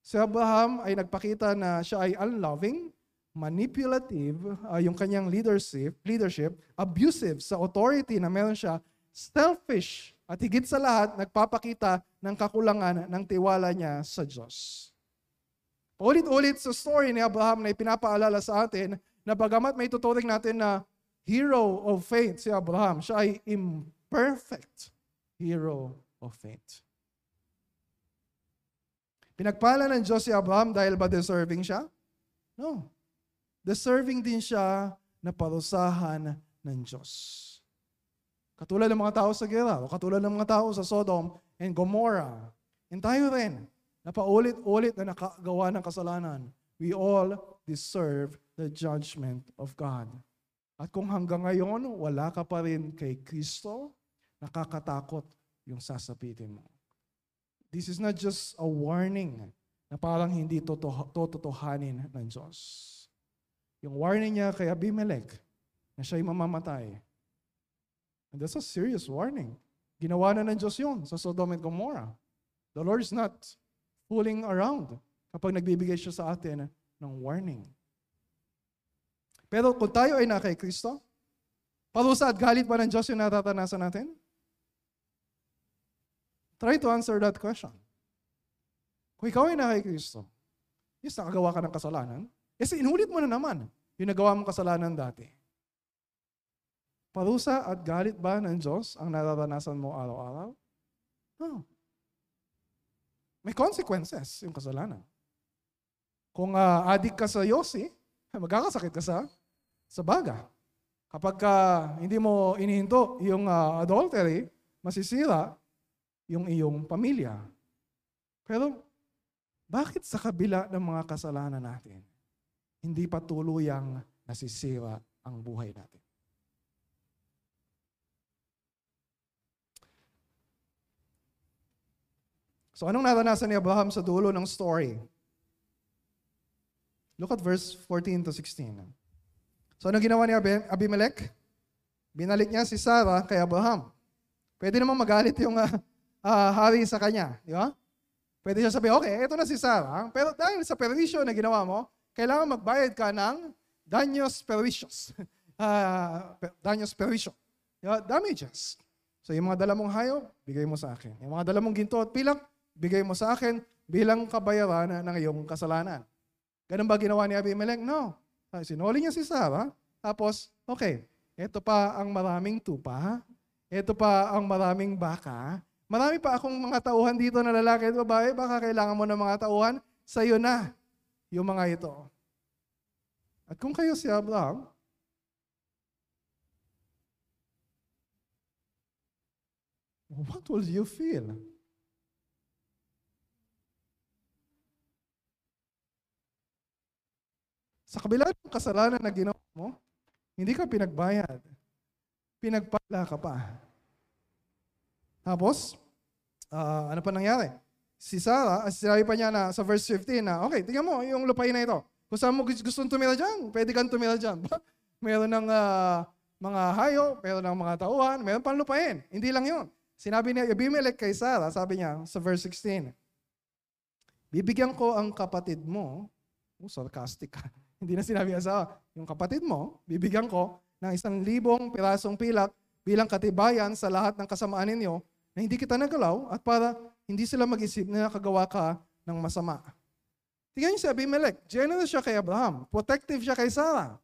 si Abraham ay nagpakita na siya ay unloving, manipulative, uh, yung kanyang leadership, leadership, abusive sa authority na meron siya, selfish, at higit sa lahat, nagpapakita ng kakulangan ng tiwala niya sa Diyos. Paulit-ulit sa story ni Abraham na ipinapaalala sa atin na bagamat may tuturing natin na hero of faith si Abraham, siya ay imperfect hero of faith. Pinagpala ng Diyos si Abraham dahil ba deserving siya? No. Deserving din siya na parusahan ng Diyos. Katulad ng mga tao sa Gerar, o katulad ng mga tao sa Sodom and Gomorrah. And tayo rin, na paulit-ulit na nakagawa ng kasalanan. We all deserve the judgment of God. At kung hanggang ngayon, wala ka pa rin kay Kristo, nakakatakot yung sasapitin mo. This is not just a warning na parang hindi toto, tototohanin ng Diyos. Yung warning niya kay Abimelech na siya'y mamamatay. And that's a serious warning. Ginawa na ng Diyos yun sa Sodom and Gomorrah. The Lord is not fooling around kapag nagbibigay siya sa atin ng warning. Pero kung tayo ay na kay Kristo, parusa at galit ba ng Diyos yung natatanasan natin? Try to answer that question. Kung ikaw ay na kay Kristo, yes, nakagawa ka ng kasalanan, yes, inulit mo na naman yung nagawa mong kasalanan dati. Parusa at galit ba ng Diyos ang nararanasan mo araw-araw? No. May consequences yung kasalanan. Kung uh, adik ka sa yosi, magkakasakit ka sa, sa baga. Kapag uh, hindi mo inihinto yung uh, adultery, masisira yung iyong pamilya. Pero Bakit sa kabila ng mga kasalanan natin, hindi pa tuluyang nasisira ang buhay natin? So anong naranasan ni Abraham sa dulo ng story? Look at verse fourteen to sixteen. So anong ginawa ni Abimelech? Binalik niya si Sarah kay Abraham. Pwede namang magalit yung uh, uh, hari sa kanya. Di ba? Pwede siya sabihin, okay, ito na si Sarah. Pero dahil sa perwisyo na ginawa mo, kailangan magbayad ka ng daños perwisyos. uh, daños perwisyo. Diba? Damages. So yung mga dala mong hayop, bigay mo sa akin. Yung mga dala mong ginto at pilak, bigay mo sa akin bilang kabayaran ng iyong kasalanan. Ganun ba ginawa ni Abimelech? No. Sinuli niya si Sarah. Tapos, okay, ito pa ang maraming tupa. Ito pa ang maraming baka. Marami pa akong mga tauhan dito na lalaki at babae. Baka kailangan mo ng mga tauhan. Sa'yo na yung mga ito. At kung kayo si Abraham, what will you feel? Sa kabila ng kasalanan na ginawa mo, hindi ka pinagbayad. Pinagpala ka pa. Tapos, uh, ano pa nangyari? Si Sarah, sinabi pa niya na sa verse fifteen na, okay, tingnan mo yung lupain na ito. Kung saan mo gustong tumira dyan, pwede kang tumira dyan. Meron ng uh, mga hayo, meron ng mga tauhan, meron pang lupain. Hindi lang yun. Sinabi ni Abimelech kay Sarah, sabi niya sa verse sixteen, bibigyan ko ang kapatid mo, oh, sarcastic ka, hindi na sinabi niya sa, yung kapatid mo, bibigyan ko ng isang libong pirasong pilak bilang katibayan sa lahat ng kasamaan ninyo na hindi kita nagalaw at para hindi sila mag-isip na nakagawa ka ng masama. Tingnan niyo si Abimelech, generous siya kay Abraham, protective siya kay Sarah.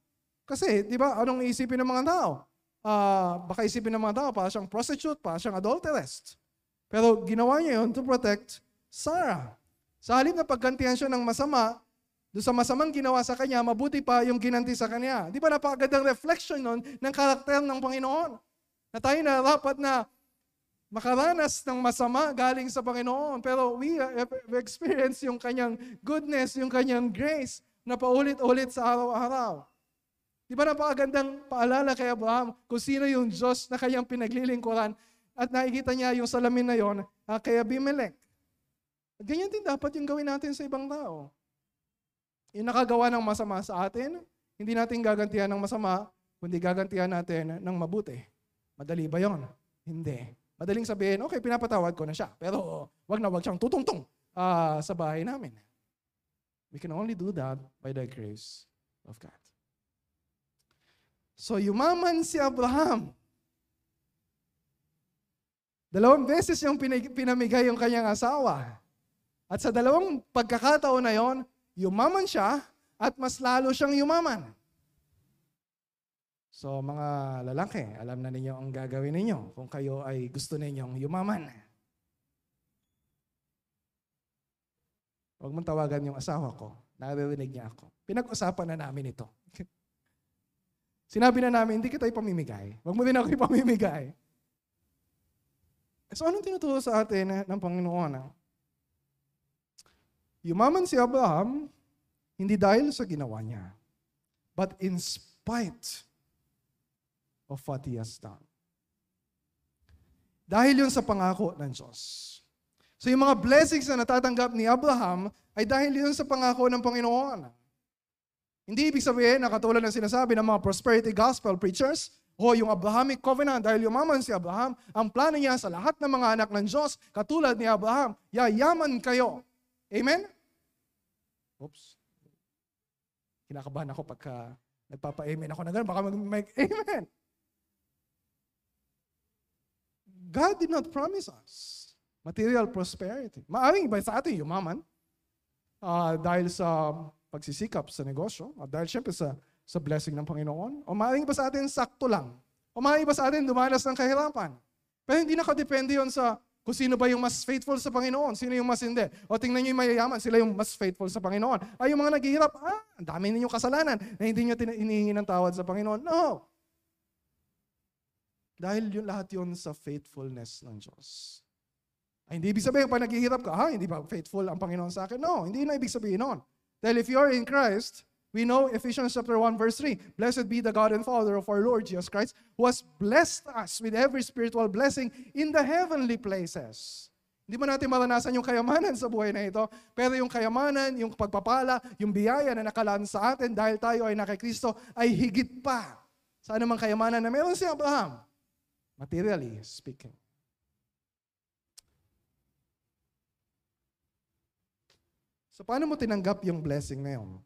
Kasi, di ba, anong iisipin ng mga tao? Uh, baka isipin ng mga tao, para siyang prostitute, para siyang adulteress. Pero ginawa niya yun to protect Sarah. Sa halip na paggantihan siya ng masama, doon sa masamang ginawa sa kanya, mabuti pa yung ginanti sa kanya. Di ba napakagandang reflection nun ng karakter ng Panginoon? Na tayo na dapat na makaranas ng masama galing sa Panginoon. Pero we experience yung kanyang goodness, yung kanyang grace na paulit-ulit sa araw-araw. Di ba napakagandang paalala kay Abraham kung sino yung Diyos na kanyang pinaglilingkuran at nakikita niya yung salamin na yon uh, kay Abimelech. At ganyan din dapat yung gawin natin sa ibang tao. Yung nakagawa ng masama sa atin, hindi natin gagantihan ng masama, kundi gagantihan natin ng mabuti. Madali ba yon? Hindi. Madaling sabihin, okay, pinapatawad ko na siya, pero wag na wag siyang tutungtong uh, sa bahay namin. We can only do that by the grace of God. So, yumaman si Abraham. Dalawang beses yung pinamigay yung kanyang asawa. At sa dalawang pagkakataon na yon, yumaman siya at mas lalo siyang yumaman. So, mga lalaki, alam na ninyo ang gagawin ninyo kung kayo ay gusto ninyong yumaman. Huwag mong tawagan yung asawa ko. Naririnig niya ako. Pinag-usapan na namin ito. Sinabi na namin, hindi kita ipamimigay. Huwag mo din ako ipamimigay. So anong tinuturo sa atin ng Panginoon? Yumaman si Abraham, hindi dahil sa ginawa niya, but in spite of what he has done. Dahil yun sa pangako ng Diyos. So yung mga blessings na natatanggap ni Abraham ay dahil yun sa pangako ng Panginoon. Hindi ibig sabihin na katulad ng sinasabi ng mga prosperity gospel preachers o yung Abrahamic covenant dahil yumaman si Abraham, ang plano niya sa lahat ng mga anak ng Diyos, katulad ni Abraham, yayaman kayo. Amen? Oops. Kinakabahan ako pagka nagpapa-amen ako na gano'n. Baka mag-make amen. God did not promise us material prosperity. Maaring iba sa atin yumaman uh, dahil sa pagsisikap sa negosyo, at dahil siyempre sa, sa blessing ng Panginoon, o maaaring ba sa atin sakto lang, o maaaring ba sa atin dumanas ng kahirapan. Pero hindi nakadepende yun sa kung sino ba yung mas faithful sa Panginoon, sino yung mas hindi. O tingnan nyo yung mayayaman, sila yung mas faithful sa Panginoon. Ay, yung mga naghihirap, ah, ang dami ninyong kasalanan na hindi nyo inihingi ng tawad sa Panginoon. No! Dahil yun, lahat yun sa faithfulness ng Diyos. Ay, hindi ibig sabihin, pag naghihirap ka, ha, hindi ba faithful ang Panginoon sa akin? No, hindi na ibig sabihin nun. Dahil if you are in Christ, we know Ephesians chapter one verse three, blessed be the God and Father of our Lord Jesus Christ, who has blessed us with every spiritual blessing in the heavenly places. Hindi man natin maranasan yung kayamanan sa buhay na ito, pero yung kayamanan, yung pagpapala, yung biyaya na nakalaan sa atin dahil tayo ay naki Kristo ay higit pa sa anumang kayamanan na meron si Abraham, materially speaking. So, paano mo tinanggap yung blessing na yun?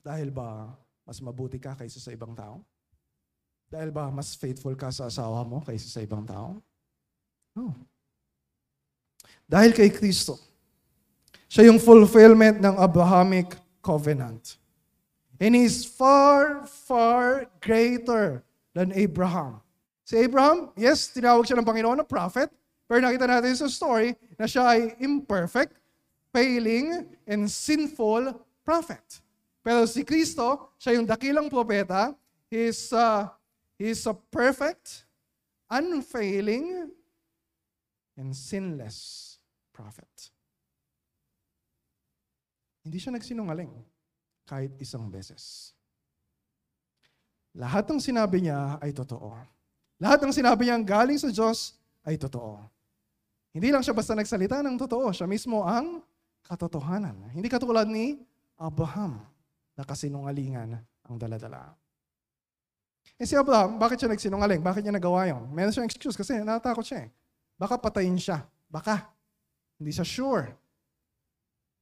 Dahil ba mas mabuti ka kaysa sa ibang tao? Dahil ba mas faithful ka sa asawa mo kaysa sa ibang tao? No. Dahil kay Kristo, siya yung fulfillment ng Abrahamic covenant. And He is far, far greater than Abraham. Si Abraham, yes, tinawag siya ng Panginoon na prophet, pero nakita natin sa story na siya ay imperfect, failing and sinful prophet. Pero si Kristo, siya yung dakilang propeta, he's uh, he's a perfect, unfailing and sinless prophet. Hindi siya nagsinungaling kahit isang beses. Lahat ng sinabi niya ay totoo. Lahat ng sinabi niya ang galing sa Diyos ay totoo. Hindi lang siya basta nagsalita ng totoo, siya mismo ang katotohanan. Hindi katulad ni Abraham na kasinungalingan ang daladala. Eh si Abraham, bakit siya nagsinungaling? Bakit niya nagawa yun? Meron siyang excuse kasi natatakot siya eh. Baka patayin siya. Baka. Hindi siya sure.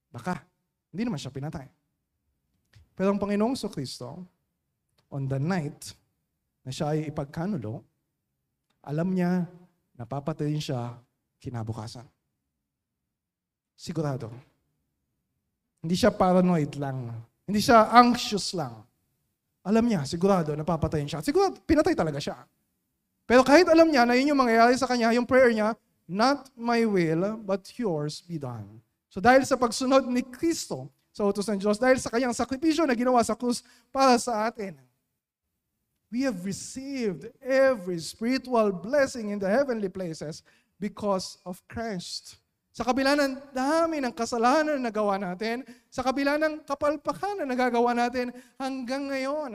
Baka. Hindi naman siya pinatay. Pero ang Panginoong Jesucristo, on the night na siya ay ipagkanulo, alam niya na papatayin siya kinabukasan. Sigurado. Hindi siya paranoid lang. Hindi siya anxious lang. Alam niya, sigurado, napapatayin siya. Sigurado, pinatay talaga siya. Pero kahit alam niya na yun yung mangyayari sa kanya, yung prayer niya, not my will, but yours be done. So dahil sa pagsunod ni Kristo sa utos ng Diyos, dahil sa kanyang sakripisyo na ginawa sa krus para sa atin, we have received every spiritual blessing in the heavenly places because of Christ. Sa kabila ng dami ng kasalanan na nagawa natin, sa kabila ng kapalpakan na nagagawa natin hanggang ngayon,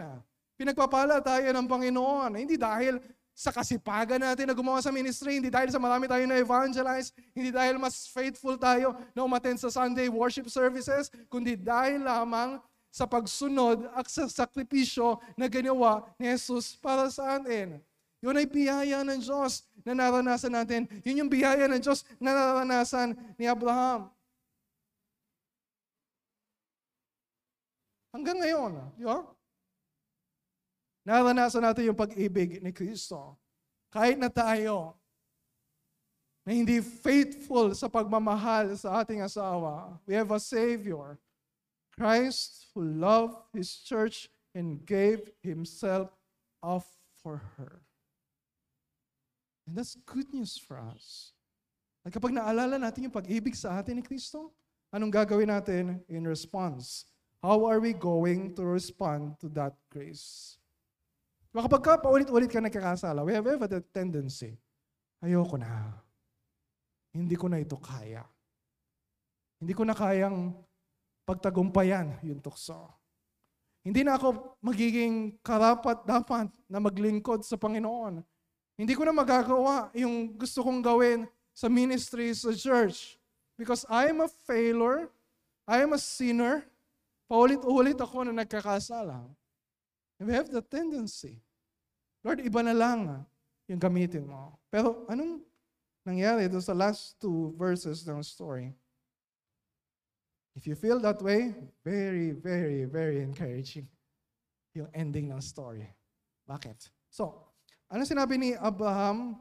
pinagpapala tayo ng Panginoon. Hindi dahil sa kasipagan natin na gumawa sa ministry, hindi dahil sa marami tayo na evangelize, hindi dahil mas faithful tayo na umattend sa Sunday worship services, kundi dahil lamang sa pagsunod at sa sakripisyo na ginawa ni Jesus para sa atin. Yun ay biyaya ng Diyos na naranasan natin. Yun yung biyaya ng Diyos na naranasan ni Abraham. Hanggang ngayon, di ba? Naranasan natin yung pag-ibig ni Kristo. Kahit na tayo na hindi faithful sa pagmamahal sa ating asawa, we have a Savior, Christ, who loved His church and gave Himself up for her. And that's good news for us. At kapag naalala natin yung pag-ibig sa atin ni Kristo, anong gagawin natin in response? How are we going to respond to that grace? Kapag ka, paulit-ulit ka nagkakasala, we have ever the tendency, ayoko na. Hindi ko na ito kaya. Hindi ko na kayang pagtagumpayan yung tukso. Hindi na ako magiging karapat-dapat na maglingkod sa Panginoon. Hindi ko na magagawa yung gusto kong gawin sa ministry, sa church. Because I am a failure, I am a sinner, paulit-ulit ako na nagkakasala. And we have the tendency, Lord, iba na lang yung gamitin mo. Pero anong nangyari doon sa last two verses ng story? If you feel that way, very, very, very encouraging yung ending ng story. Bakit? So, ano sinabi ni Abraham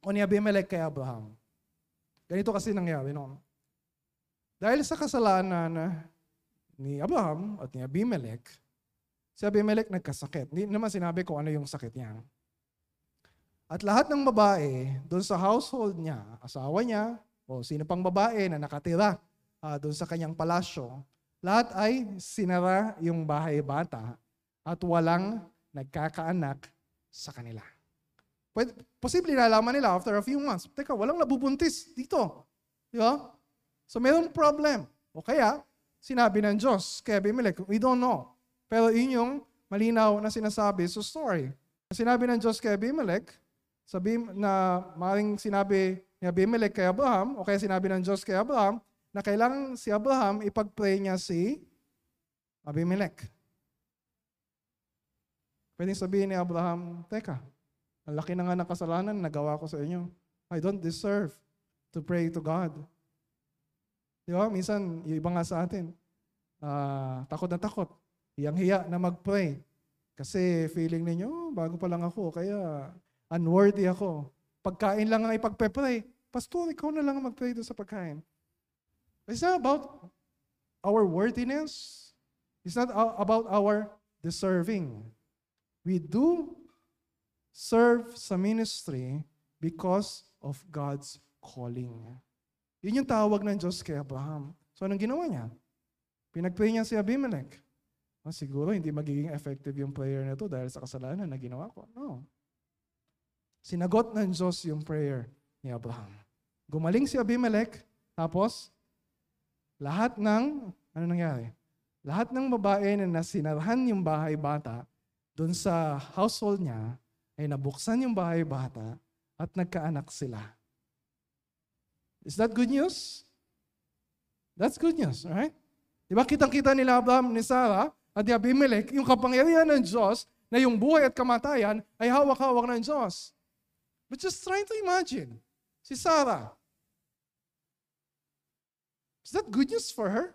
o ni Abimelech kay Abraham? Ganito kasi nangyari noon. Dahil sa kasalanan ni Abraham at ni Abimelech, si Abimelech nagkasakit. Hindi naman sinabi ko ano yung sakit niya. At lahat ng babae doon sa household niya, asawa niya, o sino pang babae na nakatira uh, doon sa kanyang palasyo, lahat ay sinara yung bahay bata at walang nagkakaanak sa kanila. Pwede, posible nalaman nila after a few months, teka, walang nabubuntis dito. Di ba? So mayroong problem. O kaya, sinabi ng Diyos kay Abimelech, we don't know. Pero yun yung malinaw na sinasabi sa story. Sinabi ng Diyos kay Abimelech, sabi na maring sinabi ni Abimelech kay Abraham, o kaya sinabi ng Diyos kay Abraham, na kailangan si Abraham ipag-pray niya si Abimelech. Pwede sabihin ni Abraham, teka, ang laki na nga ng kasalanan na nagawa ko sa inyo. I don't deserve to pray to God. Di ba? Minsan, yung iba nga sa atin, uh, takot na takot, hiyang-hiya na mag-pray. Kasi feeling ninyo, bago pa lang ako, kaya unworthy ako. Pagkain lang ang ipagpe-pray. Pastor, ikaw na lang mag-pray doon sa pagkain. It's not about our worthiness. It's not about our deserving. We do serve sa ministry because of God's calling. Yun yung tawag ng Diyos kay Abraham. So anong ginawa niya? Pinag-pray niya si Abimelech. Oh, siguro hindi magiging effective yung prayer na to dahil sa kasalanan na ginawa ko. No. Sinagot ng Diyos yung prayer ni Abraham. Gumaling si Abimelech, tapos lahat ng, ano nangyari? Lahat ng babae na nasinarhan yung bahay bata, doon sa household niya, ay nabuksan yung bahay bata at nagkaanak sila. Is that good news? That's good news, alright? Diba kitang-kita nila Abraham, ni Sarah, at ni Abimelech, yung kapangyarihan ng Diyos na yung buhay at kamatayan ay hawak-hawak ng Diyos. But just try to imagine, si Sarah, is that good news for her?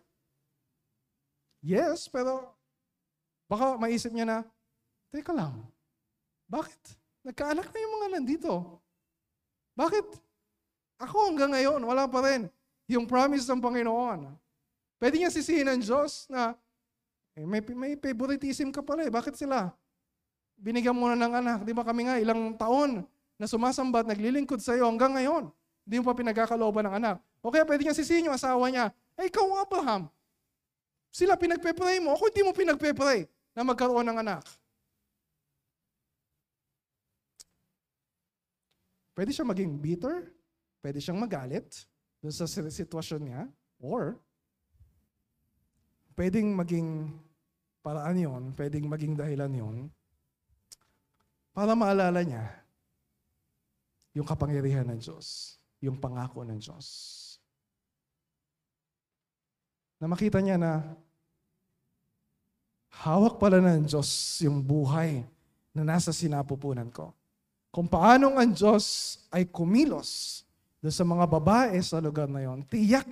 Yes, pero baka maisip niya na, teka lang, bakit? Nagkaanak na yung mga nandito. Bakit? Ako hanggang ngayon, wala pa rin yung promise ng Panginoon. Pwede niya sisihin ng Diyos na, eh, may, may favoritism ka pala eh. Bakit sila? Binigyan mo na ng anak. Di ba kami nga ilang taon na sumasamba at naglilingkod sa iyo hanggang ngayon? Hindi mo pa pinagkakalooban ng anak. O kaya pwede niya sisihin yung asawa niya, ay ikaw Abraham, sila pinagpe-pray mo, ako hindi mo pinagpe-pray na magkaroon ng anak. Pwede siya maging bitter, pwede siyang magalit doon sa sitwasyon niya, or pwedeng maging paraan yun, pwedeng maging dahilan yun, para maalala niya yung kapangyarihan ng Diyos, yung pangako ng Diyos. Na makita niya na hawak pala ng Diyos yung buhay na nasa sinapupunan ko. Kung paanong ang Diyos ay kumilos doon sa mga babae sa lugar na yon, tiyak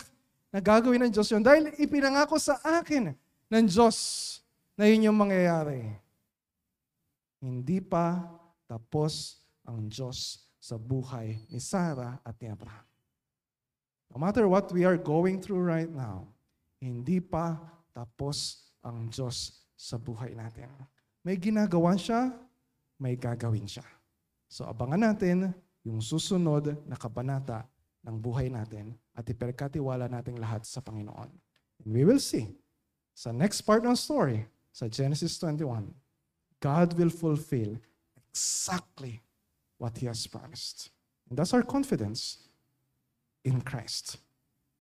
na gagawin ng Diyos yon dahil ipinangako sa akin ng Diyos na yun yung mangyayari. Hindi pa tapos ang Diyos sa buhay ni Sarah at ni Abraham. No matter what we are going through right now, hindi pa tapos ang Diyos sa buhay natin. May ginagawa siya, may gagawin siya. So abangan natin yung susunod na kabanata ng buhay natin at iperkatiwala natin lahat sa Panginoon. And we will see sa next part ng story, sa Genesis twenty-one, God will fulfill exactly what He has promised. And that's our confidence in Christ.